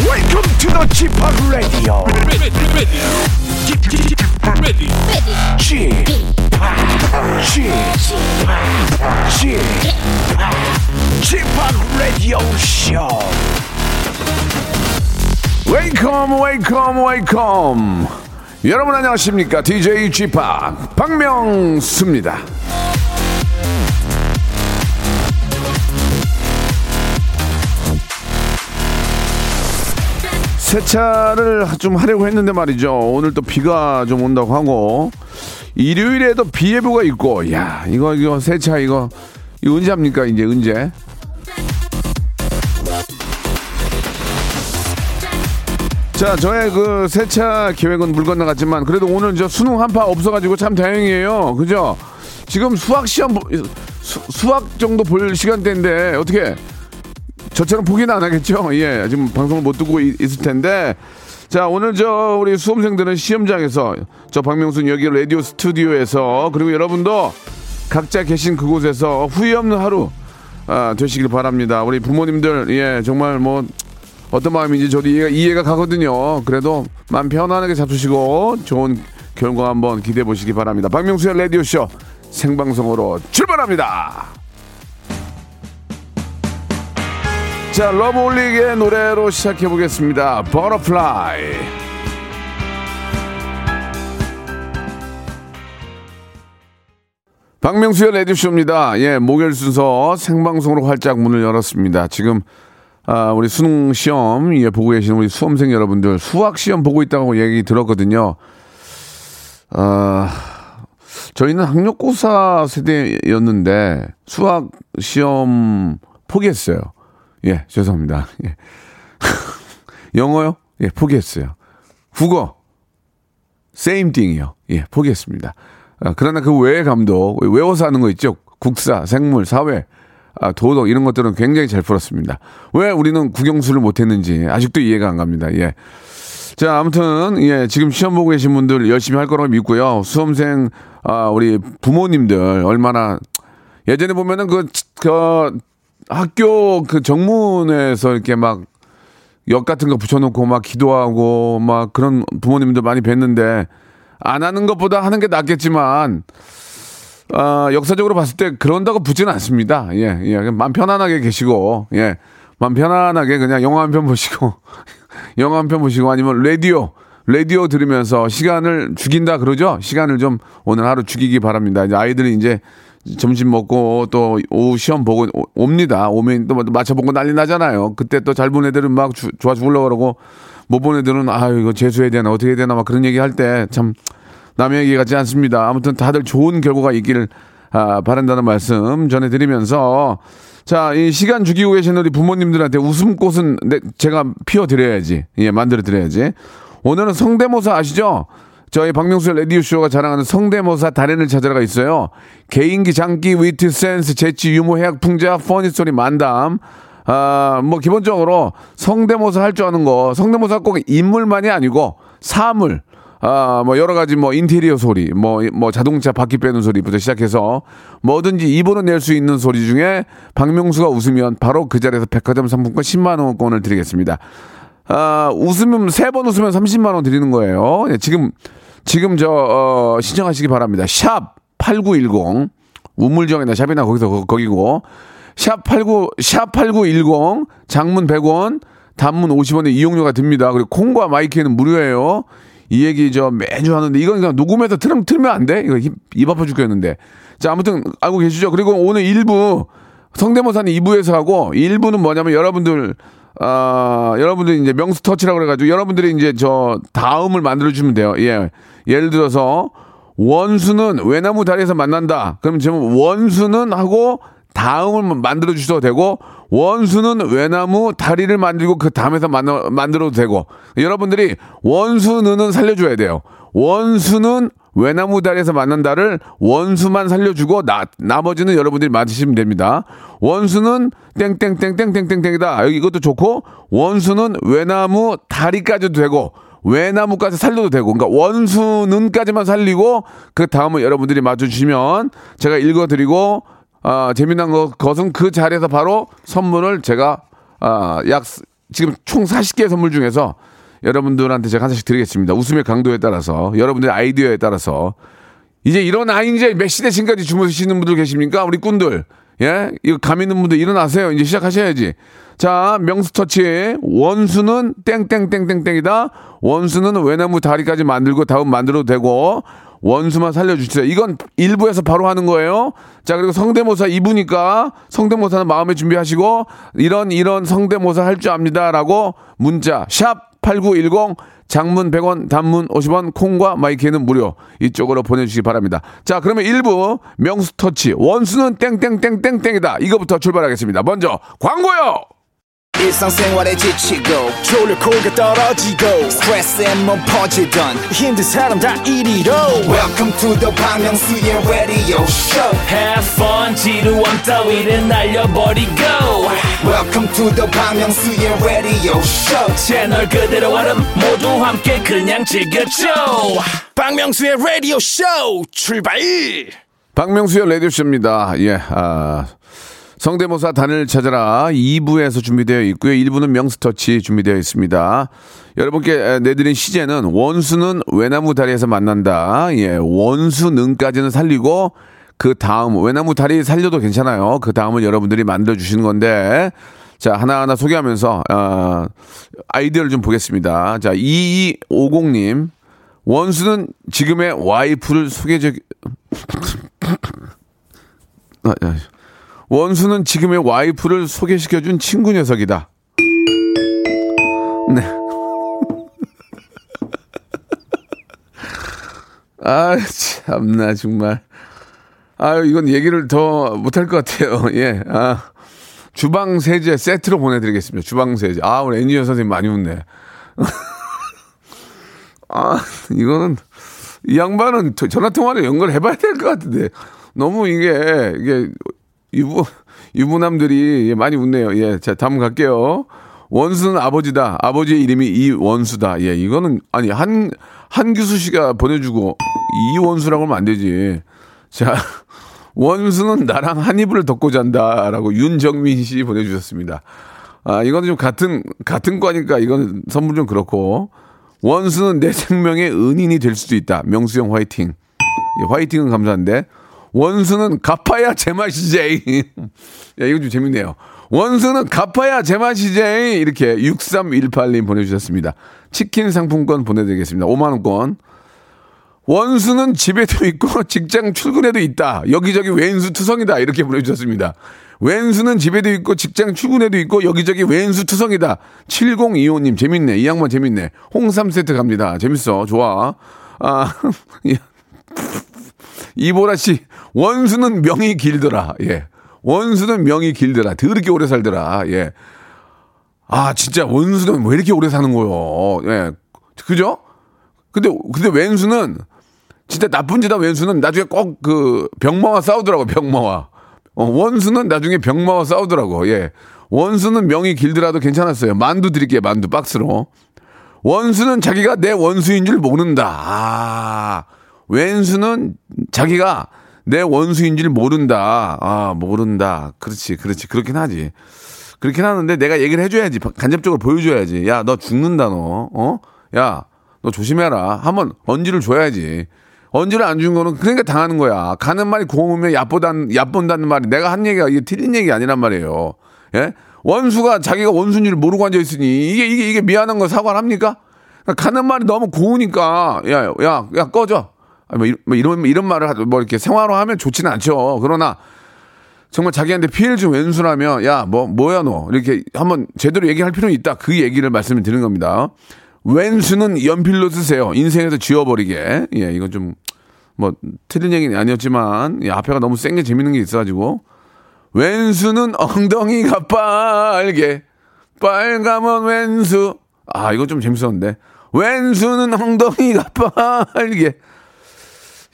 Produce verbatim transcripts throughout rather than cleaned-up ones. Welcome to the G-팝 Radio. G-팝 Radio Show. Welcome, welcome, welcome. 여러분 안녕하십니까? 디제이 G-팝 박명수입니다. 세차를 좀 하려고 했는데 말이죠. 오늘 또 비가 좀 온다고 하고 일요일에도 비 예보가 있고, 야 이거 이거 세차 이거 이거 언제 합니까? 이제 언제? 자, 저의 그 세차 계획은 물 건너갔지만 그래도 오늘 저 수능 한파 없어가지고 참 다행이에요. 그죠? 지금 수학 시험 수, 수학 정도 볼 시간대인데 어떻게? 저처럼 포기는 안 하겠죠. 예, 지금 방송을 못 듣고 있, 있을 텐데, 자 오늘 저 우리 수험생들은 시험장에서, 저 박명수 여기 라디오 스튜디오에서, 그리고 여러분도 각자 계신 그곳에서 후회 없는 하루 아, 되시길 바랍니다. 우리 부모님들, 예 정말 뭐 어떤 마음인지 저도 이해가, 이해가 가거든요. 그래도 마음 편안하게 잡수시고 좋은 결과 한번 기대해 보시기 바랍니다. 박명수의 라디오 쇼 생방송으로 출발합니다. 자, 러브홀릭의 노래로 시작해보겠습니다. Butterfly. 박명수의 라디오쇼입니다. 예, 목요일 순서 생방송으로 활짝 문을 열었습니다. 지금 아, 우리 수능시험 예, 보고 계신 우리 수험생 여러분들 수학시험 보고 있다고 얘기 들었거든요. 아, 저희는 학력고사 세대였는데 수학시험 포기했어요. 예, 죄송합니다. 예. 영어요? 예, 포기했어요. 국어? same thing이요. 예, 포기했습니다. 아, 그러나 그 외의 감독, 외워서 하는 거 있죠? 국사, 생물, 사회, 아, 도덕 이런 것들은 굉장히 잘 풀었습니다. 왜 우리는 국영수를 못했는지 아직도 이해가 안 갑니다. 예. 자, 아무튼 예, 지금 시험 보고 계신 분들 열심히 할 거라고 믿고요. 수험생, 아, 우리 부모님들 얼마나 예전에 보면은 그, 그 학교 그 정문에서 이렇게 막 역 같은 거 붙여놓고 막 기도하고 막 그런 부모님들 많이 뵀는데, 안 하는 것보다 하는 게 낫겠지만, 어, 역사적으로 봤을 때 그런다고 붙지는 않습니다. 예, 예. 마음 편안하게 계시고, 예. 마음 편안하게 그냥 영화 한 편 보시고, 영화 한 편 보시고 아니면 라디오, 라디오 들으면서 시간을 죽인다 그러죠? 시간을 좀 오늘 하루 죽이기 바랍니다. 이제 아이들이 이제 점심 먹고 또 오후 시험 보고 옵니다. 오면 또 맞춰보고 난리 나잖아요. 그때 또 잘 본 애들은 막 주, 좋아 죽으려고 그러고, 못 본 애들은 아 이거 재수해야 되나 어떻게 해야 되나 막 그런 얘기 할 때 참 남의 얘기 같지 않습니다. 아무튼 다들 좋은 결과가 있기를 아, 바란다는 말씀 전해드리면서, 자, 이 시간 죽이고 계신 우리 부모님들한테 웃음꽃은 내, 제가 피워드려야지. 예, 만들어드려야지. 오늘은 성대모사 아시죠? 저희 박명수의 라디오쇼가 자랑하는 성대모사 달인을 찾아가 있어요. 개인기, 장기, 위트, 센스, 재치, 유머, 해학, 풍자, 퍼니스토리, 만담. 아, 뭐 기본적으로 성대모사 할 줄 아는 거. 성대모사 꼭 인물만이 아니고 사물. 아, 뭐 여러 가지 뭐 인테리어 소리, 뭐, 뭐 자동차 바퀴 빼는 소리부터 시작해서 뭐든지 입으로 낼 수 있는 소리 중에 박명수가 웃으면 바로 그 자리에서 백화점 상품권 십만 원권을 드리겠습니다. 아, 웃으면 세 번 웃으면 삼십만 원 드리는 거예요. 예, 지금 지금 저 어, 신청하시기 바랍니다. 샵 팔구일공 우물정이나 샵이나 거기서 거, 거기고 샵 팔구 샵 팔구일공 장문 백 원 단문 오십 원의 이용료가 듭니다. 그리고 콩과 마이크는 무료예요. 이 얘기 저 매주 하는데 이건 그냥 녹음해서 틀면 틀면 안 돼? 이거 입, 입 아파 죽겠는데. 자, 아무튼 알고 계시죠? 그리고 오늘 일 부 성대모사는 이 부에서 하고, 일 부는 뭐냐면 여러분들 아, 어, 여러분들이 이제 명수 터치라고 그래가지고 여러분들이 이제 저 다음을 만들어주면 돼요. 예. 예를 들어서 원수는 외나무 다리에서 만난다. 그럼 지금 원수는 하고 다음을 만들어주셔도 되고, 원수는 외나무 다리를 만들고 그 다음에서 만나, 만들어도 되고, 여러분들이 원수는 살려줘야 돼요. 원수는 외나무 다리에서 만난다를 원수만 살려주고 나, 나머지는 여러분들이 맞으시면 됩니다. 원수는 땡땡땡땡땡땡땡이다. 이것도 좋고, 원수는 외나무 다리까지도 되고 외나무까지 살려도 되고, 그러니까 원수는까지만 살리고 그 다음은 여러분들이 맞춰주시면 제가 읽어드리고, 어, 재미난 것, 것은 그 자리에서 바로 선물을 제가 어, 약 지금 총 마흔 개 선물 중에서 여러분들한테 제가 하나씩 드리겠습니다. 웃음의 강도에 따라서, 여러분들의 아이디어에 따라서. 이제 일어나, 이제 몇 시대 지금까지 주무시는 분들 계십니까? 우리 꾼들. 예? 이거 감 있는 분들 일어나세요. 이제 시작하셔야지. 자, 명수터치. 원수는 땡땡땡땡땡이다. 원수는 외나무 다리까지 만들고 다음 만들어도 되고. 원수만 살려주세요. 이건 일부에서 바로 하는 거예요. 자, 그리고 성대모사 이 부니까 성대모사는 마음에 준비하시고, 이런 이런 성대모사 할 줄 압니다 라고 문자 샵 팔구일공, 장문 백 원, 단문 오십 원, 콩과 마이키는 무료, 이쪽으로 보내주시기 바랍니다. 자, 그러면 일 부 명수터치, 원수는 땡땡땡땡땡이다, 이거부터 출발하겠습니다. 먼저 광고요. 일상생활에 지치고 졸려 코가 떨어지고 스트레스에 몸 퍼지던 힘든 사람 다 이리로. Welcome to the 박명수의 radio show. Have fun. 지루한 따위를 날려버리고 Welcome to the 박명수의 radio show. 채널 그대로 와름 모두 함께 그냥 즐겨줘. 박명수의 radio show 출발. 박명수의 radio show입니다. 예, 아... 성대모사 단을 찾아라 이 부에서 준비되어 있고요. 일 부는 명스터치 준비되어 있습니다. 여러분께 내드린 시제는 원수는 외나무 다리에서 만난다. 예, 원수는까지는 살리고 그 다음 외나무 다리 살려도 괜찮아요. 그 다음은 여러분들이 만들어주시는 건데, 자, 하나하나 소개하면서 어, 아이디어를 좀 보겠습니다. 자, 이이오공님, 원수는 지금의 와이프를 소개해줘. 아, 아. 원수는 지금의 와이프를 소개시켜준 친구 녀석이다. 네. 아, 참나, 정말. 아, 이건 얘기를 더 못할 것 같아요. 예. 아, 주방 세제 세트로 보내드리겠습니다. 주방 세제. 아, 우리 엔지니어 선생님 많이 웃네. 아, 이거는, 이 양반은 전화통화를 연결해봐야 될 것 같은데. 너무 이게, 이게, 유부, 유부남들이 많이 웃네요. 예. 자, 다음 갈게요. 원수는 아버지다. 아버지의 이름이 이원수다. 예. 이거는, 아니, 한, 한규수 씨가 보내주고, 이원수라고 하면 안 되지. 자, 원수는 나랑 한 이불을 덮고 잔다. 라고 윤정민 씨 보내주셨습니다. 아, 이건 좀 같은, 같은 과니까 이건 선물 좀 그렇고. 원수는 내 생명의 은인이 될 수도 있다. 명수형 화이팅. 예, 화이팅은 감사한데. 원수는 갚아야 제맛이지. 야, 이거 좀 재밌네요. 원수는 갚아야 제맛이지. 이렇게 육삼일팔님 보내주셨습니다. 치킨 상품권 보내드리겠습니다. 오만 원권. 원수는 집에도 있고 직장 출근에도 있다. 여기저기 왼수 투성이다. 이렇게 보내주셨습니다. 왼수는 집에도 있고 직장 출근에도 있고 여기저기 왼수 투성이다. 칠공이오님 재밌네. 이 양반 재밌네. 홍삼 세트 갑니다. 재밌어. 좋아. 아, 이보라 씨, 원수는 명이 길더라. 예. 원수는 명이 길더라. 더럽게 오래 살더라. 예. 아, 진짜 원수는 왜 이렇게 오래 사는 거요? 예. 그죠? 근데, 근데 왼수는, 진짜 나쁜 짓다 왼수는 나중에 꼭 그 병마와 싸우더라고, 병마와. 어, 원수는 나중에 병마와 싸우더라고. 예. 원수는 명이 길더라도 괜찮았어요. 만두 드릴게요, 만두 박스로. 원수는 자기가 내 원수인 줄 모른다. 아. 왼수는 자기가 내 원수인 줄 모른다. 아, 모른다. 그렇지, 그렇지. 그렇긴 하지. 그렇긴 하는데 내가 얘기를 해줘야지. 간접적으로 보여줘야지. 야, 너 죽는다, 너. 어? 야, 너 조심해라. 한번 언지를 줘야지. 언지를 안 준 거는 그러니까 당하는 거야. 가는 말이 고우면 얕보단, 얕본다는 말이 내가 한 얘기가 이게 틀린 얘기 아니란 말이에요. 예? 원수가 자기가 원수인 줄 모르고 앉아있으니 이게, 이게, 이게 미안한 거 사과를 합니까? 가는 말이 너무 고우니까, 야, 야, 야, 꺼져. 뭐 이런 이런 말을 뭐 이렇게 생활화 하면 좋지는 않죠. 그러나 정말 자기한테 피해를 준 왼수라면, 야, 뭐 뭐야 너, 이렇게 한번 제대로 얘기할 필요는 있다. 그 얘기를 말씀을 드리는 겁니다. 왼수는 연필로 쓰세요. 인생에서 지워버리게. 예, 이건 좀 뭐 틀린 얘기는 아니었지만, 예, 앞에가 너무 센 게 재밌는 게 있어가지고. 왼수는 엉덩이가 빨개 빨가먼 왼수. 아, 이거 좀 재밌었는데. 왼수는 엉덩이가 빨개.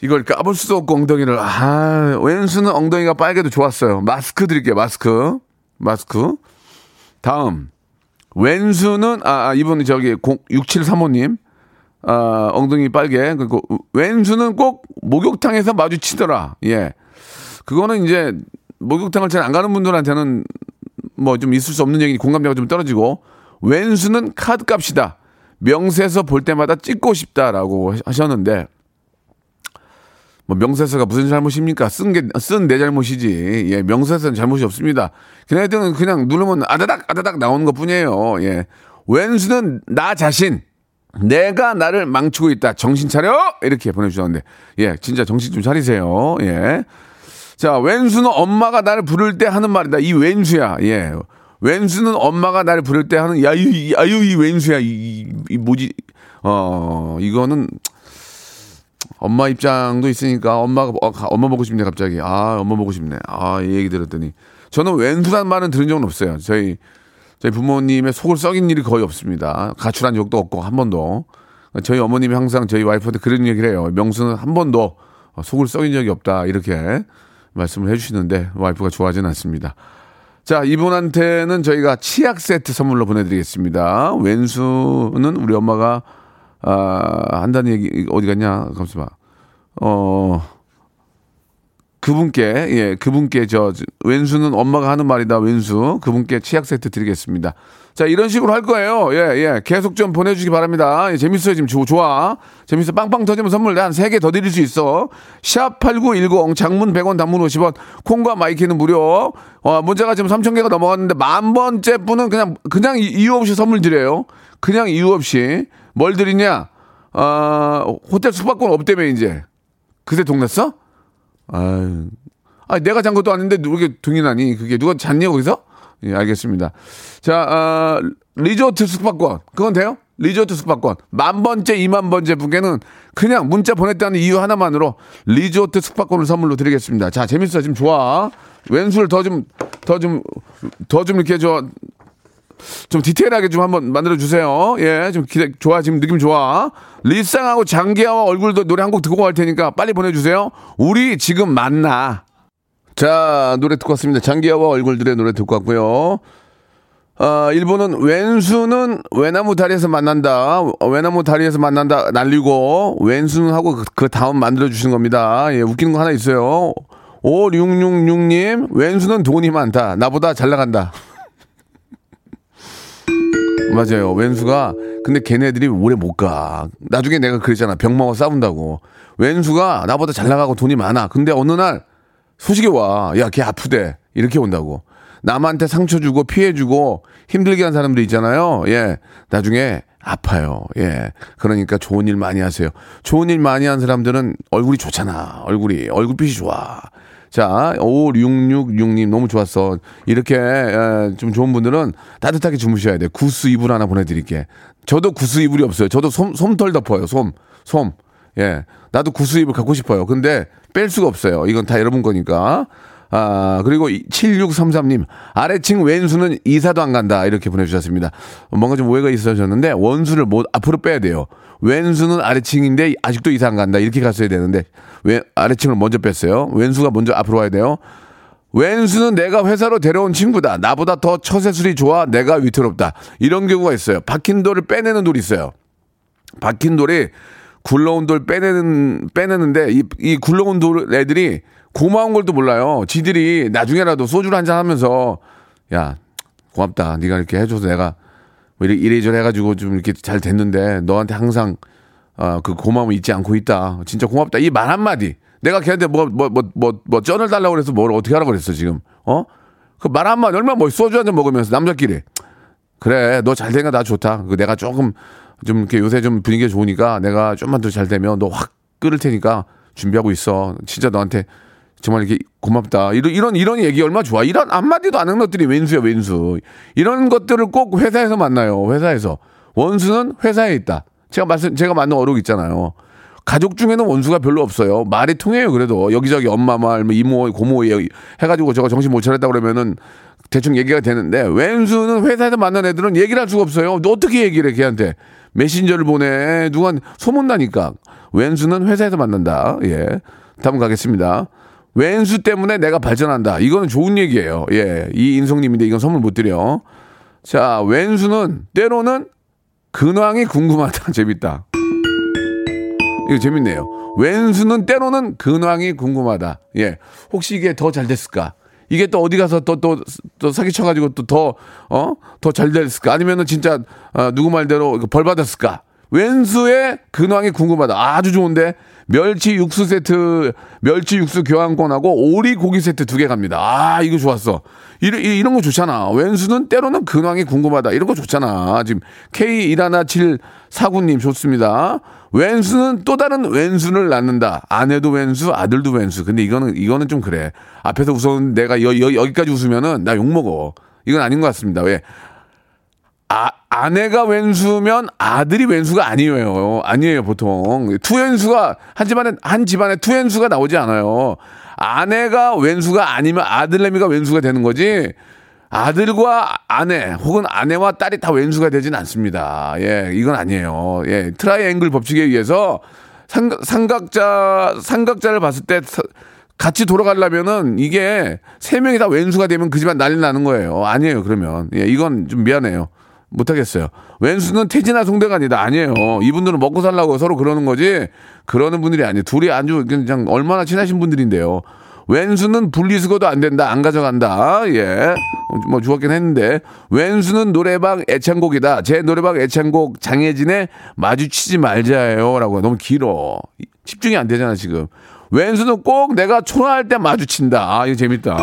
이걸 까볼 수도 없고 엉덩이를. 아, 왼수는 엉덩이가 빨개도 좋았어요. 마스크 드릴게요. 마스크. 마스크. 다음. 왼수는 아, 아 이분 저기 육칠삼오님. 아, 엉덩이 빨개. 그리고 왼수는 꼭 목욕탕에서 마주치더라. 예. 그거는 이제 목욕탕을 잘 안 가는 분들한테는 뭐 좀 있을 수 없는 얘기, 공감대가 좀 떨어지고. 왼수는 카드값이다. 명세서 볼 때마다 찍고 싶다라고 하셨는데, 뭐 명세서가 무슨 잘못입니까? 쓴 게 쓴 내 잘못이지. 예, 명세서는 잘못이 없습니다. 그냥 그냥 누르면 아다닥 아다닥 나오는 것뿐이에요. 예, 왼수는 나 자신, 내가 나를 망치고 있다. 정신 차려! 이렇게 보내주셨는데, 예, 진짜 정신 좀 차리세요. 예. 자, 왼수는 엄마가 나를 부를 때 하는 말이다. 이 왼수야. 예. 왼수는 엄마가 나를 부를 때 하는, 야, 이, 아유, 이 왼수야. 이, 이, 뭐지. 어, 이거는, 엄마 입장도 있으니까, 엄마가, 어, 엄마 보고 싶네, 갑자기. 아, 엄마 보고 싶네. 아, 이 얘기 들었더니. 저는 왼수란 말은 들은 적은 없어요. 저희, 저희 부모님의 속을 썩인 일이 거의 없습니다. 가출한 적도 없고, 한 번도. 저희 어머님이 항상 저희 와이프한테 그런 얘기를 해요. 명수는 한 번도 속을 썩인 적이 없다. 이렇게 말씀을 해주시는데, 와이프가 좋아하진 않습니다. 자, 이분한테는 저희가 치약 세트 선물로 보내드리겠습니다. 왼수는 우리 엄마가, 아, 한다는 얘기, 어디 갔냐? 잠시만. 어, 그분께, 예, 그분께 저, 왼수는 엄마가 하는 말이다, 왼수. 그분께 치약 세트 드리겠습니다. 자, 이런 식으로 할 거예요. 예, 예. 계속 좀 보내주시기 바랍니다. 예, 재밌어요. 지금 조, 좋아. 재밌어. 빵빵 터지면 선물 한 세 개 더 드릴 수 있어. 샵팔구일공, 장문 백 원, 단문 오십 원, 콩과 마이키는 무료. 어, 문자가 지금 삼천 개가 넘어갔는데, 만 번째 분은 그냥, 그냥 이유 없이 선물 드려요. 그냥 이유 없이. 뭘 드리냐? 어, 호텔 숙박권 없다며, 이제. 그새 동났어? 아유. 아, 내가 잔 것도 아닌데, 누구게 등이 나니? 그게 누가 잤니, 거기서? 예, 알겠습니다. 자, 어, 리조트 숙박권. 그건 돼요? 리조트 숙박권. 만 번째, 이만 번째 분께는 그냥 문자 보냈다는 이유 하나만으로 리조트 숙박권을 선물로 드리겠습니다. 자, 재밌어. 지금 좋아. 왼수를 더 좀, 더 좀, 더 좀 이렇게 저, 좀 디테일하게 좀 한번 만들어주세요. 예, 좀 기대, 좋아. 지금 느낌 좋아. 리쌍하고 장기하와 얼굴도 노래 한 곡 듣고 갈 테니까 빨리 보내주세요. 우리 지금 만나. 자, 노래 듣고 왔습니다. 장기하와 얼굴들의 노래 듣고 왔고요. 아, 일 부는 왼수는 외나무 다리에서 만난다. 외나무 다리에서 만난다. 날리고, 왼수는 하고 그, 그 다음 만들어주신 겁니다. 예, 웃기는 거 하나 있어요. 오육육육 님, 왼수는 돈이 많다. 나보다 잘 나간다. 맞아요. 왼수가, 근데 걔네들이 오래 못 가. 나중에 내가 그랬잖아. 병마와 싸운다고. 왼수가 나보다 잘 나가고 돈이 많아. 근데 어느 날, 소식이 와. 야, 걔 아프대. 이렇게 온다고. 남한테 상처 주고 피해 주고 힘들게 한 사람들 있잖아요. 예. 나중에 아파요. 예. 그러니까 좋은 일 많이 하세요. 좋은 일 많이 한 사람들은 얼굴이 좋잖아. 얼굴이. 얼굴빛이 좋아. 자, 오육육육 님 너무 좋았어. 이렇게 에, 좀 좋은 분들은 따뜻하게 주무셔야 돼. 구스 이불 하나 보내드릴게. 저도 구스 이불이 없어요. 저도 솜, 솜털 덮어요. 솜. 솜. 예. 나도 구스 이불 갖고 싶어요. 근데 뺄 수가 없어요. 이건 다 여러분 거니까. 아, 그리고 칠육삼삼 님, 아래층 왼수는 이사도 안 간다. 이렇게 보내주셨습니다. 뭔가 좀 오해가 있으셨는데, 원수를 못, 앞으로 빼야 돼요. 왼수는 아래층인데, 아직도 이사 안 간다. 이렇게 갔어야 되는데, 왜, 아래층을 먼저 뺐어요. 왼수가 먼저 앞으로 와야 돼요. 왼수는 내가 회사로 데려온 친구다. 나보다 더 처세술이 좋아. 내가 위태롭다. 이런 경우가 있어요. 박힌 돌을 빼내는 돌이 있어요. 박힌 돌이, 굴러온 돌 빼내는, 빼내는데, 이, 이 굴러온 돌 애들이 고마운 걸도 몰라요. 지들이 나중에라도 소주를 한잔 하면서, 야, 고맙다. 네가 이렇게 해줘서 내가 뭐 이래저래 해가지고 좀 이렇게 잘 됐는데, 너한테 항상, 어, 그 고마움을 잊지 않고 있다. 진짜 고맙다. 이 말 한마디. 내가 걔한테 뭐, 뭐, 뭐, 뭐, 뭐, 쩐을 달라고 그래서 뭘 어떻게 하라고 그랬어, 지금. 어? 그 말 한마디. 얼마나 뭐 소주 한잔 먹으면서, 남자끼리. 그래, 너 잘 되니까 나 좋다. 그 내가 조금, 좀 이렇게 요새 좀 분위기가 좋으니까 내가 좀만 더 잘 되면 너 확 끓을 테니까 준비하고 있어. 진짜 너한테 정말 이렇게 고맙다. 이런 이런 이런 얘기 얼마나 좋아. 이런 한마디도 안 하는 것들이 왼수야, 왼수. 이런 것들을 꼭 회사에서 만나요. 회사에서. 원수는 회사에 있다. 제가 말씀 제가 만난 어록 있잖아요. 가족 중에는 원수가 별로 없어요. 말이 통해요. 그래도 여기저기 엄마 말, 이모, 고모 해가지고 저거 정신 못 차렸다 그러면은 대충 얘기가 되는데, 왼수는 회사에서 만난 애들은 얘기를 할 수가 없어요. 너 어떻게 얘기를 해, 걔한테. 메신저를 보내. 누가 소문나니까. 왼수는 회사에서 만난다. 예. 다음 가겠습니다. 왼수 때문에 내가 발전한다. 이거는 좋은 얘기예요. 예. 이 인성님인데 이건 선물 못 드려. 자, 왼수는 때로는 근황이 궁금하다. 재밌다. 이거 재밌네요. 왼수는 때로는 근황이 궁금하다. 예. 혹시 이게 더 잘 됐을까? 이게 또 어디 가서 또, 또, 또 사기쳐가지고 또 더, 어? 더 잘 됐을까? 아니면은 진짜, 어, 누구 말대로 벌 받았을까? 왼수의 근황이 궁금하다. 아주 좋은데. 멸치 육수 세트, 멸치 육수 교환권하고 오리 고기 세트 두 개 갑니다. 아, 이거 좋았어. 이런, 이런 거 좋잖아. 왼수는 때로는 근황이 궁금하다. 이런 거 좋잖아. 지금 케이 일일칠사구 님 좋습니다. 왼수는 또 다른 왼수를 낳는다. 아내도 왼수, 아들도 왼수. 근데 이거는, 이거는 좀 그래. 앞에서 웃었는 내가 여, 여, 여기까지 웃으면은 나 욕먹어. 이건 아닌 것 같습니다. 왜? 아, 아내가 왼수면 아들이 왼수가 아니에요. 아니에요, 보통. 투왼수가, 한 집안에, 한 집안에 투왼수가 나오지 않아요. 아내가 왼수가 아니면 아들내미가 왼수가 되는 거지, 아들과 아내, 혹은 아내와 딸이 다 왼수가 되진 않습니다. 예, 이건 아니에요. 예, 트라이앵글 법칙에 의해서 삼, 삼각자, 삼각자를 봤을 때, 같이 돌아가려면은 이게 세 명이 다 왼수가 되면 그 집안 난리 나는 거예요. 아니에요, 그러면. 예, 이건 좀 미안해요. 못하겠어요. 왼수는 태진아 송대가 아니다. 아니에요. 이분들은 먹고 살라고 서로 그러는 거지 그러는 분들이 아니에요. 둘이 아주 그냥 얼마나 친하신 분들인데요. 왼수는 분리수거도 안 된다. 안 가져간다. 예, 뭐 주었긴 했는데. 왼수는 노래방 애창곡이다. 제 노래방 애창곡 장혜진의 마주치지 말자예요 라고. 너무 길어. 집중이 안 되잖아 지금. 왼수는 꼭 내가 초라할 때 마주친다. 아, 이거 재밌다.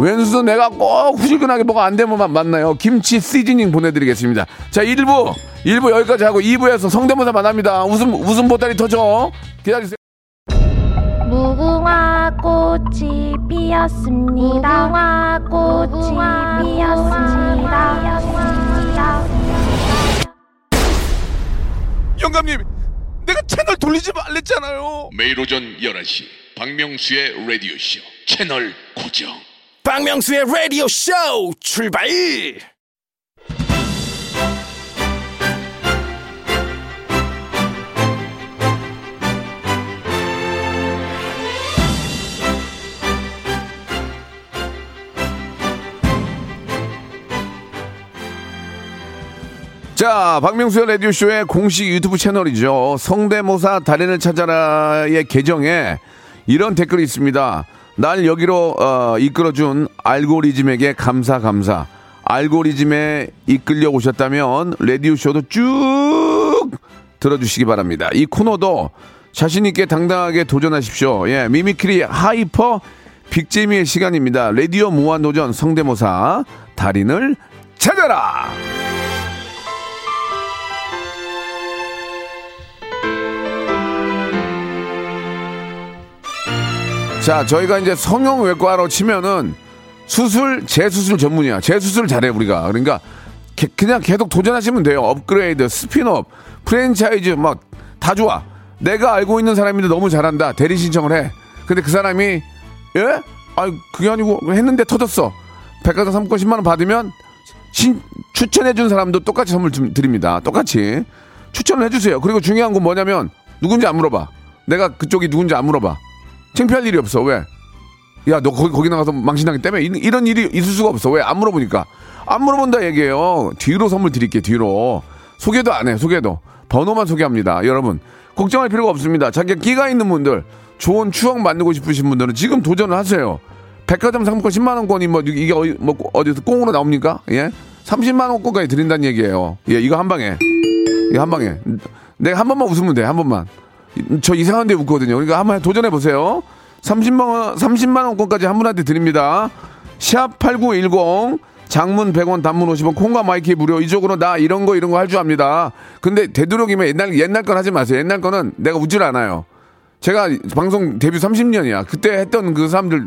왼수는 내가 꼭 후줄근하게 뭐가 안 되면 만나요. 김치 시즈닝 보내드리겠습니다. 자, 일 부, 일 부 여기까지 하고 이 부에서 성대모사 만납니다. 웃음, 웃음 보따리 터져. 기다리세요. 무궁화 꽃이 피었습니다. 무궁화 꽃이 무궁화 피었습니다. 피었습니다. 영감님, 내가 채널 돌리지 말랬잖아요. 매일 오전 열한 시, 박명수의 라디오쇼. 채널 고정. 박명수의 라디오 쇼 출발! 자, 박명수의 라디오 쇼의 공식 유튜브 채널이죠. 성대모사 달인을 찾아라의 계정에 이런 댓글이 있습니다. 날 여기로 어, 이끌어준 알고리즘에게 감사 감사. 알고리즘에 이끌려 오셨다면 라디오쇼도 쭉 들어주시기 바랍니다. 이 코너도 자신있게 당당하게 도전하십시오. 예, 미미크리 하이퍼 빅재미의 시간입니다. 라디오 무한도전 성대모사 달인을 찾아라. 자, 저희가 이제 성형외과로 치면은 수술, 재수술 전문이야. 재수술 잘해, 우리가. 그러니까 개, 그냥 계속 도전하시면 돼요. 업그레이드, 스핀업, 프랜차이즈 막 다 좋아. 내가 알고 있는 사람인데 너무 잘한다. 대리 신청을 해. 근데 그 사람이, 예? 아, 그게 아니고 했는데 터졌어. 백화점 상품권 십만 원 받으면 신, 추천해준 사람도 똑같이 선물 드립니다. 똑같이. 추천을 해주세요. 그리고 중요한 건 뭐냐면 누군지 안 물어봐. 내가 그쪽이 누군지 안 물어봐. 창피할 일이 없어. 왜? 야, 너 거기, 거기 나가서 망신당했기 때문에 이런 일이 있을 수가 없어. 왜? 안 물어보니까. 안 물어본다 얘기해요. 뒤로 선물 드릴게. 뒤로. 소개도 안 해. 소개도. 번호만 소개합니다. 여러분 걱정할 필요가 없습니다. 자기가 끼가 있는 분들, 좋은 추억 만들고 싶으신 분들은 지금 도전을 하세요. 백화점 상품권 십만 원권이 뭐 이게 어디, 뭐 어디서 꽁으로 나옵니까? 예? 삼십만 원권까지 드린다는 얘기예요. 예, 이거 한 방에. 이거 한 방에. 내가 한 번만 웃으면 돼. 한 번만. 저 이상한데 웃거든요. 그러니까 한번 도전해보세요. 삼십만 원, 삼십만 원권까지 한 분한테 드립니다. 샵팔구일공, 장문 백 원, 단문 오십 원, 콩과 마이키 무료. 이쪽으로 나 이런 거 이런 거 할 줄 압니다. 근데 되도록이면 옛날, 옛날 건 하지 마세요. 옛날 거는 내가 웃질 않아요. 제가 방송 데뷔 삼십 년이야. 그때 했던 그 사람들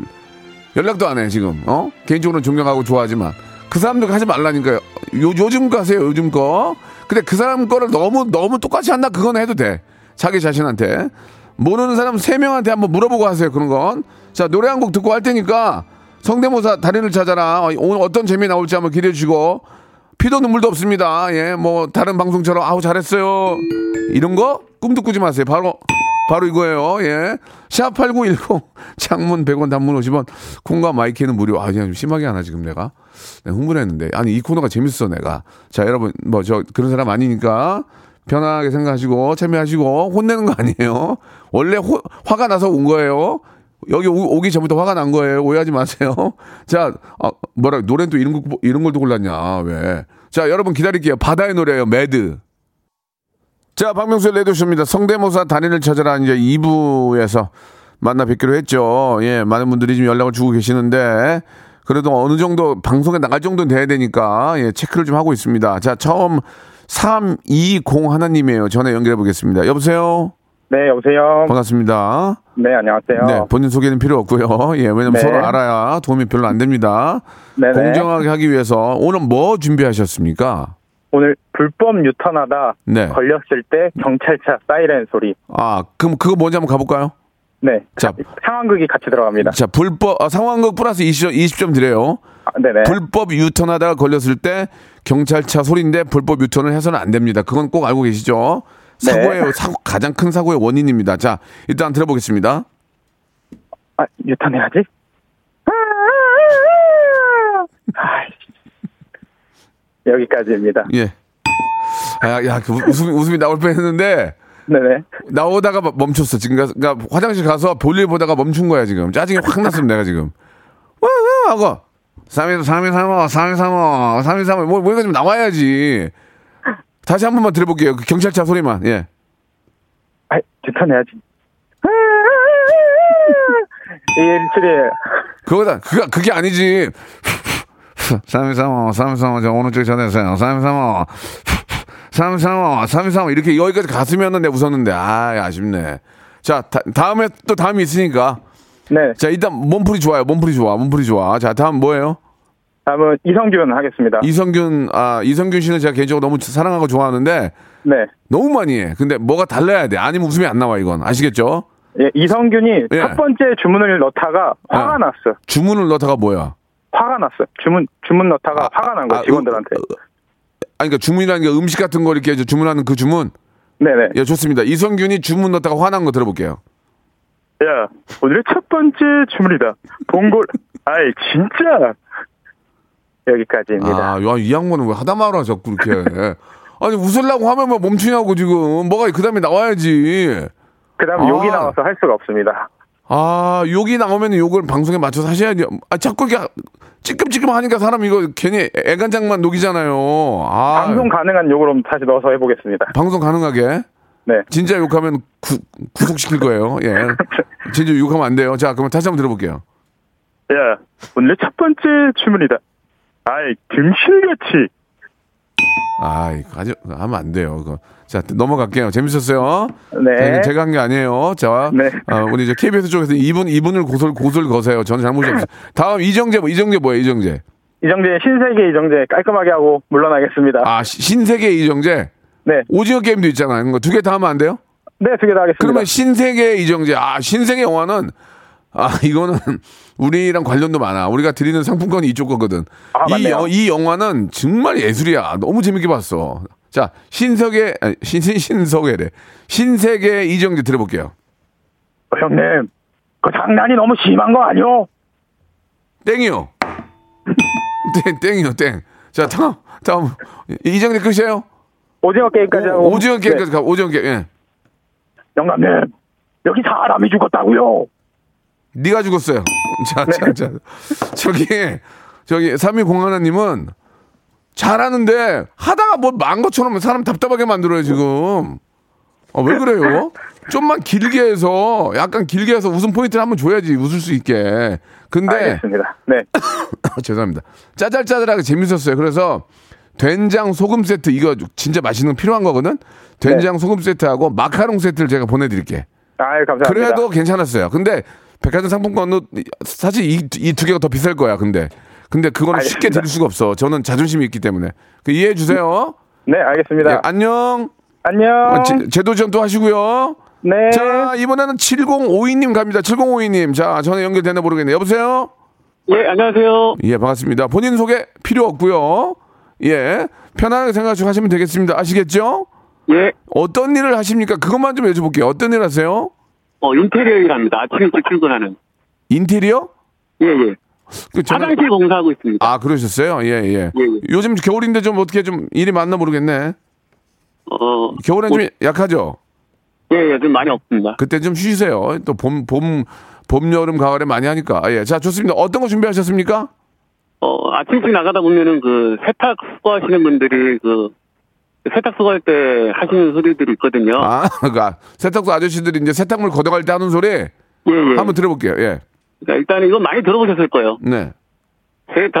연락도 안 해, 지금. 어? 개인적으로는 존경하고 좋아하지만. 그 사람들 하지 말라니까요. 요, 요즘 거 하세요, 요즘 거. 근데 그 사람 거를 너무, 너무 똑같이 한다? 그건 해도 돼. 자기 자신한테. 모르는 사람 세 명한테 한번 물어보고 하세요, 그런 건. 자, 노래 한 곡 듣고 할 테니까 성대모사 달인을 찾아라. 오늘 어떤 재미 나올지 한번 기대해 주시고. 피도 눈물도 없습니다. 예, 뭐 다른 방송처럼 아우 잘했어요 이런 거 꿈도 꾸지 마세요. 바로 바로 이거예요. 예, 샵팔구일공, 장문 백 원, 단문 오십 원, 콩과 마이키는 무료. 아, 그냥 좀 심하게 하나 지금 내가. 내가 흥분했는데. 아니, 이 코너가 재밌어 내가. 자, 여러분 뭐 저 그런 사람 아니니까 편하게 생각하시고 참여하시고. 혼내는 거 아니에요. 원래 호, 화가 나서 온 거예요. 여기 오, 오기 전부터 화가 난 거예요. 오해하지 마세요. 자, 아, 뭐라, 노래는 또 이런 거, 이런 걸도 골랐냐, 왜. 자, 여러분 기다릴게요. 바다의 노래예요. 매드. 자, 박명수의 레디오쇼입니다. 성대모사 단인을 찾아라. 이제 이 부에서 만나 뵙기로 했죠. 예, 많은 분들이 지금 연락을 주고 계시는데, 그래도 어느 정도 방송에 나갈 정도는 돼야 되니까, 예, 체크를 좀 하고 있습니다. 자, 처음 삼이공 하나님이에요. 전화 연결해 보겠습니다. 여보세요? 네, 여보세요. 반갑습니다. 네, 안녕하세요. 네, 본인 소개는 필요 없고요. 예, 왜냐면 네. 서로 알아야 도움이 별로 안 됩니다. 네네. 공정하게 하기 위해서 오늘 뭐 준비하셨습니까? 오늘 불법 유턴하다 네. 걸렸을 때 경찰차 사이렌 소리. 아, 그럼 그거 뭔지 한번 가볼까요? 네, 자, 상황극이 같이 들어갑니다. 자, 불법 아, 상황극 플러스 이십 점 드려요. 아, 네네. 불법 유턴하다가 걸렸을 때 경찰차 소리인데 불법 유턴을 해서는 안 됩니다. 그건 꼭 알고 계시죠? 사고예요. 네. 사고, 가장 큰 사고의 원인입니다. 자, 일단 들어보겠습니다. 아, 유턴해야지. 여기까지입니다. 예. 아, 야, 그 웃음이, 웃음이 나올 뻔했는데. 네네. 나오다가 멈췄어. 지금 가서, 그러니까 화장실 가서 볼일 보다가 멈춘 거야 지금. 짜증이 확 났음 내가 지금. 하고 삼이삼오 삼이삼오 삼이삼오 삼이삼오 뭐 뭐가 좀 나와야지. 다시 한 번만 들어볼게요. 그 경찰차 소리만. 예. 아, 괜찮아야지. 일출이에요. 그거다. 그거 그게 아니지. 삼이삼오 삼이삼오 저 오른쪽 전화했어요. 삼이삼오 삼이삼오 삼이삼오 이렇게 여기까지 갔으면은 내가 웃었는데. 아, 아쉽네. 자, 다, 다음에 또 다음이 있으니까. 네. 자, 일단 몸풀이 좋아요. 몸풀이 좋아. 몸풀이 좋아. 자, 다음 뭐예요? 다음은 이성균 하겠습니다. 이성균, 아, 이성균 씨는 제가 개인적으로 너무 사랑하고 좋아하는데. 네. 너무 많이 해. 근데 뭐가 달라야 돼. 아니면 웃음이 안 나와, 이건. 아시겠죠? 예, 이성균이 예. 첫 번째 주문을 넣다가 화가 아, 났어. 주문을 넣다가 뭐야? 화가 났어. 주문, 주문 넣다가 아, 화가 난 거야, 아, 직원들한테. 어, 어, 아니, 그러니까 주문이라는 게 음식 같은 거 이렇게 주문하는 그 주문? 네네. 예, 좋습니다. 이성균이 주문 넣다가 화난 거 들어볼게요. 야, 오늘의 첫 번째 주문이다. 봉골, 아이, 진짜. 여기까지입니다. 아, 야, 이 양반은 왜 하다 말아 자꾸 이렇게. 아니, 웃으려고 하면 막 멈추냐고 지금. 뭐가 그 다음에 나와야지. 그 다음에 아. 욕이 나와서 할 수가 없습니다. 아, 욕이 나오면 욕을 방송에 맞춰서 하셔야 돼요. 아, 자꾸 이렇게 찌끔찌끔 하니까 사람 이거 괜히 애간장만 녹이잖아요. 아. 방송 가능한 욕으로 다시 넣어서 해보겠습니다. 방송 가능하게? 네. 진짜 욕하면 구, 구속시킬 거예요. 예. 진짜 욕하면 안 돼요. 자, 그럼 다시 한번 들어볼게요. 야, 오늘 첫 번째 주문이다. 아이, 등신같이. 아이, 아주, 하면 안 돼요. 그거. 자, 넘어갈게요. 재밌었어요. 네. 자, 제가 한 게 아니에요. 자, 네. 어, 우리 이제 케이비에스 쪽에서 이분, 이분을 고설, 고설 거세요. 저는 잘못이 없어요. 다음, 이정재, 이정재 뭐예요, 이정재? 이정재, 신세계 이정재 깔끔하게 하고 물러나겠습니다. 아, 시, 신세계 이정재? 네. 오징어 게임도 있잖아요. 두 개 다 하면 안 돼요? 네, 두 개 다 하겠습니다. 그러면 신세계 이정재. 아, 신세계 영화는 아, 이거는 우리랑 관련도 많아. 우리가 드리는 상품권이 이쪽 거거든. 아, 이, 여, 이 영화는 정말 예술이야. 너무 재밌게 봤어. 자, 신세계, 신신 신세계래. 신세계 이정재 들어볼게요. 어, 형님, 그 장난이 너무 심한 거 아니요? 땡이요. 땡, 땡이요, 땡. 자, 다음, 다음 이정재 끝이에요. 오징어 게임까지 하고. 오징어 게임까지 가. 네. 오징어 게임. 예. 영감님, 여기 사람이 죽었다고요. 네가 죽었어요. 자, 네. 자, 자. 저기, 저기, 삼이공하나님은 잘하는데, 하다가 뭐 망 것처럼 사람 답답하게 만들어요, 지금. 아, 왜 그래요? 좀만 길게 해서, 약간 길게 해서 웃음 포인트를 한번 줘야지, 웃을 수 있게. 근데. 알겠습니다. 네. 죄송합니다. 짜잘짜잘하게 재밌었어요. 그래서, 된장 소금 세트, 이거 진짜 맛있는 거 필요한 거거든? 된장 네. 소금 세트하고 마카롱 세트를 제가 보내드릴게. 아유, 감사합니다. 그래도 괜찮았어요. 근데, 백화점 상품권도 사실 이, 이 두 개가 더 비쌀 거야. 근데 근데 그거는 알겠습니다. 쉽게 드릴 수가 없어. 저는 자존심이 있기 때문에 이해해 주세요. 네, 알겠습니다. 예, 안녕. 안녕. 제, 제도전도 하시고요. 네. 자, 이번에는 칠공오이 님 갑니다. 칠공오이 님. 자, 전화 연결되나 모르겠네요. 여보세요. 예, 안녕하세요. 예, 반갑습니다. 본인 소개 필요 없고요. 예, 편안하게 생각하시고 하시면 되겠습니다. 아시겠죠? 예. 어떤 일을 하십니까? 그것만 좀 여쭤볼게요. 어떤 일 하세요? 어, 인테리어 일합니다. 아침 일찍 출근하는. 인테리어? 예, 예. 그 저는... 화장실 공사하고 있습니다. 아, 그러셨어요? 예, 예, 예, 예. 요즘 겨울인데 좀 어떻게 좀 일이 많나 모르겠네. 어. 겨울엔 뭐... 좀 약하죠? 예, 예, 좀 많이 없습니다. 그때 좀 쉬세요. 또 봄, 봄, 봄, 여름, 가을에 많이 하니까. 아, 예. 자, 좋습니다. 어떤 거 준비하셨습니까? 어, 아침 일찍 나가다 보면은 그 세탁 수거하시는 분들이 그 세탁 수거할 때 하시는 소리들이 있거든요. 아, 그러니까 세탁소 아저씨들이 이제 세탁물 걷어갈 때 하는 소리? 네, 네. 한번 들어볼게요. 예. 그러니까 일단 이거 많이 들어보셨을 거예요. 네. 세탁.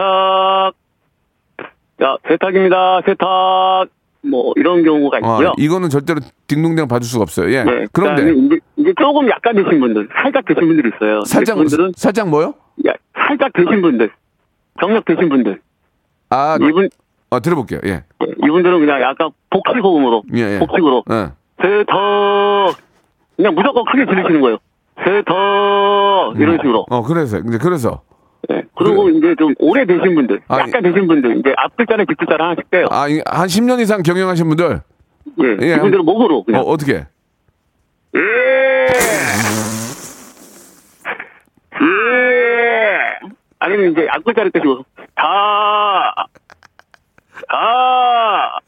야, 세탁입니다. 세탁. 뭐 이런 경우가 있고요. 아, 이거는 절대로 딩동댕 봐줄 수가 없어요. 예. 네, 그런데 이제, 이제 조금 약간 드신 분들, 살짝 드신 분들이 있어요. 살짝 분들은 살짝 뭐요? 야, 살짝 드신 분들, 경력 드신 분들. 아, 이분, 아 들어볼게요. 예. 이분들은 그냥 약간 복식 호흡으로, 예, 예. 복식으로, 예. 세탁 그냥 무조건 크게 들리시는 거예요. 세탁 이런 식으로. 어, 그래서 이제 그래서. 네. 그리고 그래. 이제 좀 오래 되신 분들, 약간 아, 되신 분들, 이제 앞글자랑 뒷글자랑 하실 때요. 아, 한 십 년 이상 경영하신 분들? 네. 예. 이분들은 목으로 그냥. 어, 어떻게? 예! 예! 아니면 이제 앞글자를 떼시고, 다! 다!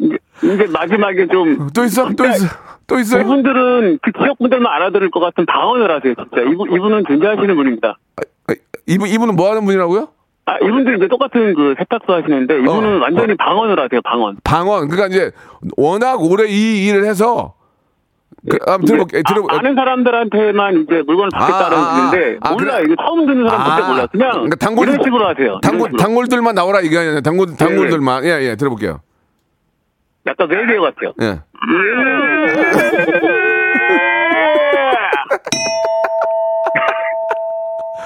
이제, 이제 마지막에 좀. 또 있어? 또 있어? 또 있어요? 이분들은 그 지역분들만 알아들을 것 같은 방언을 하세요, 진짜. 이분, 이분은 존재하시는 분입니다. 이분, 이분은 뭐 하는 분이라고요? 아, 이분들 이제 똑같은 그 세탁소 하시는데, 이분은 어, 완전히 어. 방언을 하세요, 방언. 방언. 그러니까 이제 워낙 오래 이 일을 해서, 그, 아, 들어볼, 아, 들어볼, 아는 사람들한테만 이제 물건을 받겠다라고 했는데, 아, 아, 아, 몰라. 그래. 이거 처음 듣는 사람밖에 아, 몰라. 그냥 그러니까 단골, 이런 식으로 하세요. 단골, 식으로. 단골들만 나오라, 이게 아니라 단골, 단골들만. 예, 예, 들어볼게요. 약간 멜리오 같아요. 예.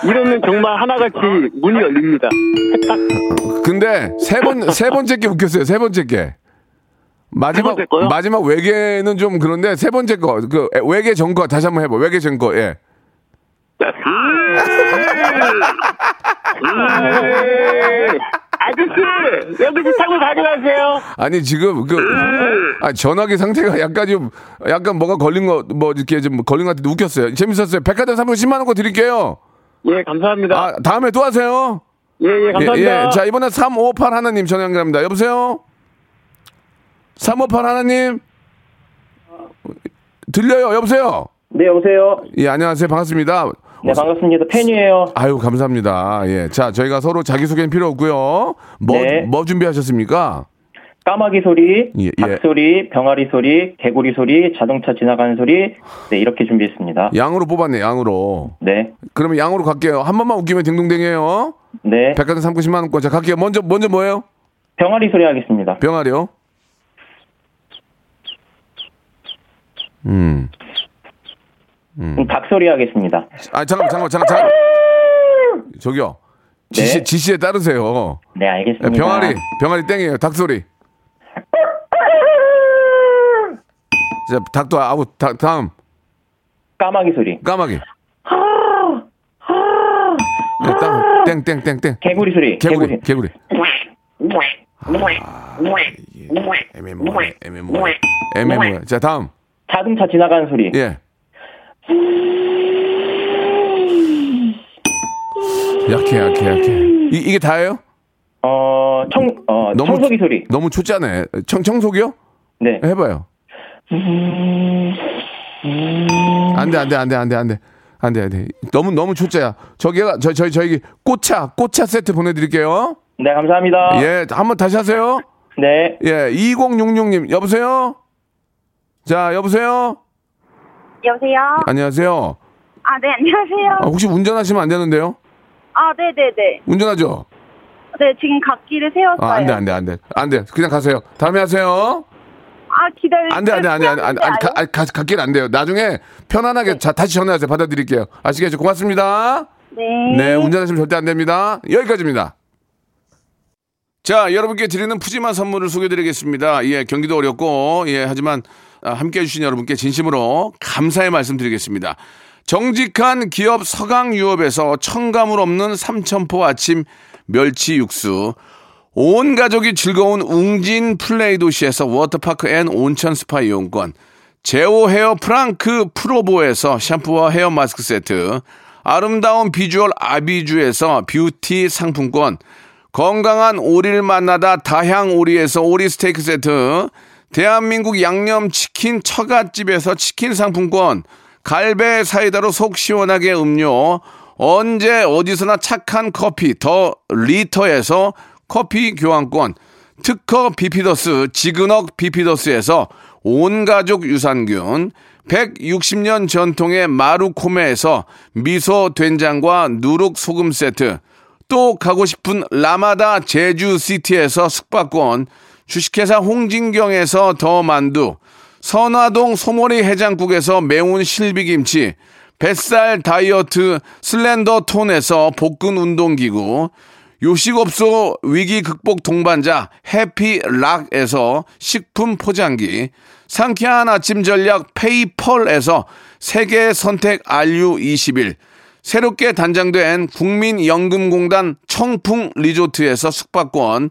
이러면 정말 하나같이 문이 열립니다. 근데 세 번, 세 번째 게 웃겼어요. 세 번째 게. 마지막, 세 번째 마지막 외계는 좀 그런데 세 번째 거. 그 외계 전거 다시 한번 해봐. 외계 전거, 예. 아저씨, 여기 타고 다녀가세요. 아니, 지금, 그, 아, 전화기 상태가 약간 좀, 약간 뭐가 걸린 거, 뭐, 이렇게 좀 걸린 것 같은데 웃겼어요. 재밌었어요. 백화점 상품 십만 원 거 드릴게요. 예, 감사합니다. 아, 다음에 또 하세요. 예, 예, 감사합니다. 예, 예. 자, 이번엔 삼오팔 하나님 전화 연결합니다. 여보세요? 삼오팔 하나님? 들려요, 여보세요? 네, 여보세요? 예, 안녕하세요. 반갑습니다. 네, 반갑습니다. 팬이에요. 아유, 감사합니다. 예. 자, 저희가 서로 자기소개는 필요 없고요. 뭐, 네. 뭐 준비하셨습니까? 까마귀 소리, 예, 닭 예. 소리, 병아리 소리, 개구리 소리, 자동차 지나가는 소리. 네, 이렇게 준비했습니다. 양으로 뽑았네, 양으로. 네. 그러면 양으로 갈게요. 한 번만 웃기면 딩동댕이에요. 네. 백화점 삼, 구십만 원권. 자, 갈게요. 먼저, 먼저 뭐예요? 병아리 소리 하겠습니다. 병아리요? 음. 음. 닭 소리 하겠습니다. 아, 잠깐만, 잠깐만, 잠깐만. 저기요. 네? 지시, 지시에 따르세요. 네, 알겠습니다. 병아리, 병아리 땡이에요. 닭 소리. 자, 닭도 아웃. 다, 다음. 까마귀 소리. 까마귀. 땡땡땡땡. 개구리 소리. 개구리. 개구리. 애매모호해. 애매모호해. 애매모호해. 자, 다음. 자동차 지나가는 소리. 예. 약해, 약해, 약해. 이, 이게 다예요? 어, 청, 어, 너무, 청소기 소리. 너무 초짜네. 청, 청소기요? 네. 해봐요. 안돼 안돼 안돼 안돼 안돼 안돼 안돼 너무 너무 초짜야. 저기가 저 저희 저기 꽃차 꽃차 세트 보내드릴게요. 네, 감사합니다. 예, 한번 다시 하세요. 네. 예, 이공육육 님 여보세요. 자, 여보세요. 여보세요. 안녕하세요. 아, 네, 안녕하세요. 아, 혹시 운전하시면 안 되는데요? 아, 네, 네, 네. 운전하죠. 네, 지금 갓길을 세웠어요. 아, 안돼 안돼 안돼 안돼 그냥 가세요. 다음에 하세요. 아, 기다려. 안 돼, 안 돼, 안 돼, 안 돼. 안 돼. 가, 가, 갓길 안 돼요. 나중에 편안하게 네. 자, 다시 전화하세요. 받아드릴게요. 아시겠죠? 고맙습니다. 네. 네, 운전하시면 절대 안 됩니다. 여기까지입니다. 자, 여러분께 드리는 푸짐한 선물을 소개드리겠습니다. 예, 경기도 어렵고, 예, 하지만 함께 해주신 여러분께 진심으로 감사의 말씀 드리겠습니다. 정직한 기업 서강유업에서 첨가물 없는 삼천포 아침 멸치 육수. 온 가족이 즐거운 웅진 플레이 도시에서 워터파크 앤 온천 스파 이용권, 제오 헤어 프랑크 프로보에서 샴푸와 헤어 마스크 세트, 아름다운 비주얼 아비주에서 뷰티 상품권, 건강한 오리를 만나다 다향 오리에서 오리 스테이크 세트, 대한민국 양념치킨 처갓집에서 치킨 상품권, 갈배 사이다로 속 시원하게 음료, 언제 어디서나 착한 커피 더 리터에서 커피 교환권, 특허 비피더스 지그넉 비피더스에서 온가족 유산균, 백육십 년 전통의 마루코메에서 미소 된장과 누룩 소금 세트, 또 가고 싶은 라마다 제주시티에서 숙박권, 주식회사 홍진경에서 더 만두, 선화동 소머리 해장국에서 매운 실비김치, 뱃살 다이어트 슬렌더 톤에서 복근 운동기구, 요식업소 위기 극복 동반자 해피락에서 식품 포장기, 상쾌한 아침 전략 페이펄에서 세계 선택 알유 이십일, 새롭게 단장된 국민연금공단 청풍 리조트에서 숙박권,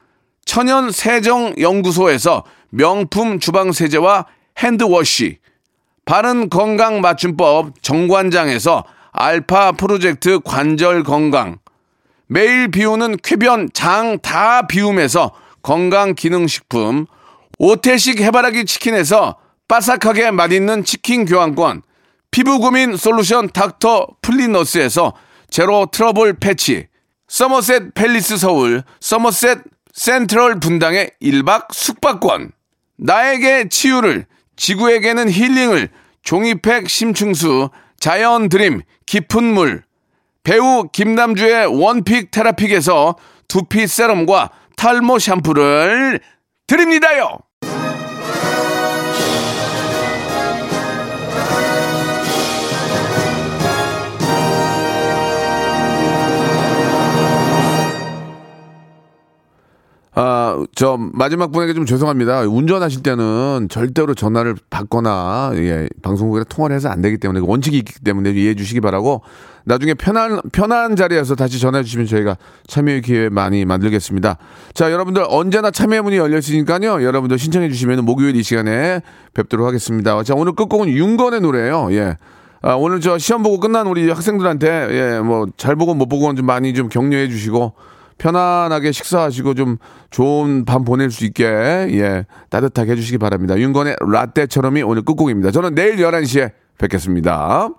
천연 세정연구소에서 명품 주방세제와 핸드워시, 바른 건강 맞춤법 정관장에서 알파 프로젝트 관절 건강, 매일 비우는 쾌변 장 다 비움에서 건강기능식품, 오태식 해바라기 치킨에서 바삭하게 맛있는 치킨 교환권, 피부고민 솔루션 닥터 플리너스에서 제로 트러블 패치, 서머셋 팰리스 서울 서머셋 센트럴 분당의 일 박 숙박권, 나에게 치유를 지구에게는 힐링을 종이팩 심층수 자연 드림 깊은 물, 배우 김남주의 원픽 테라픽에서 두피 세럼과 탈모 샴푸를 드립니다요. 아, 저 마지막 분에게 좀 죄송합니다. 운전하실 때는 절대로 전화를 받거나 예, 방송국에 통화를 해서 안 되기 때문에 원칙이 있기 때문에 이해해 주시기 바라고, 나중에 편한 편한 자리에서 다시 전화해 주시면 저희가 참여의 기회 많이 만들겠습니다. 자, 여러분들 언제나 참여 문이 열려 있으니까요. 여러분들 신청해 주시면 목요일 이 시간에 뵙도록 하겠습니다. 자, 오늘 끝곡은 윤건의 노래예요. 예. 아, 오늘 저 시험 보고 끝난 우리 학생들한테 예, 뭐 잘 보고 못 보고는 좀 많이 좀 격려해 주시고, 편안하게 식사하시고 좀 좋은 밤 보낼 수 있게 예, 따뜻하게 해주시기 바랍니다. 윤건의 라떼처럼이 오늘 끝곡입니다. 저는 내일 열한 시에 뵙겠습니다.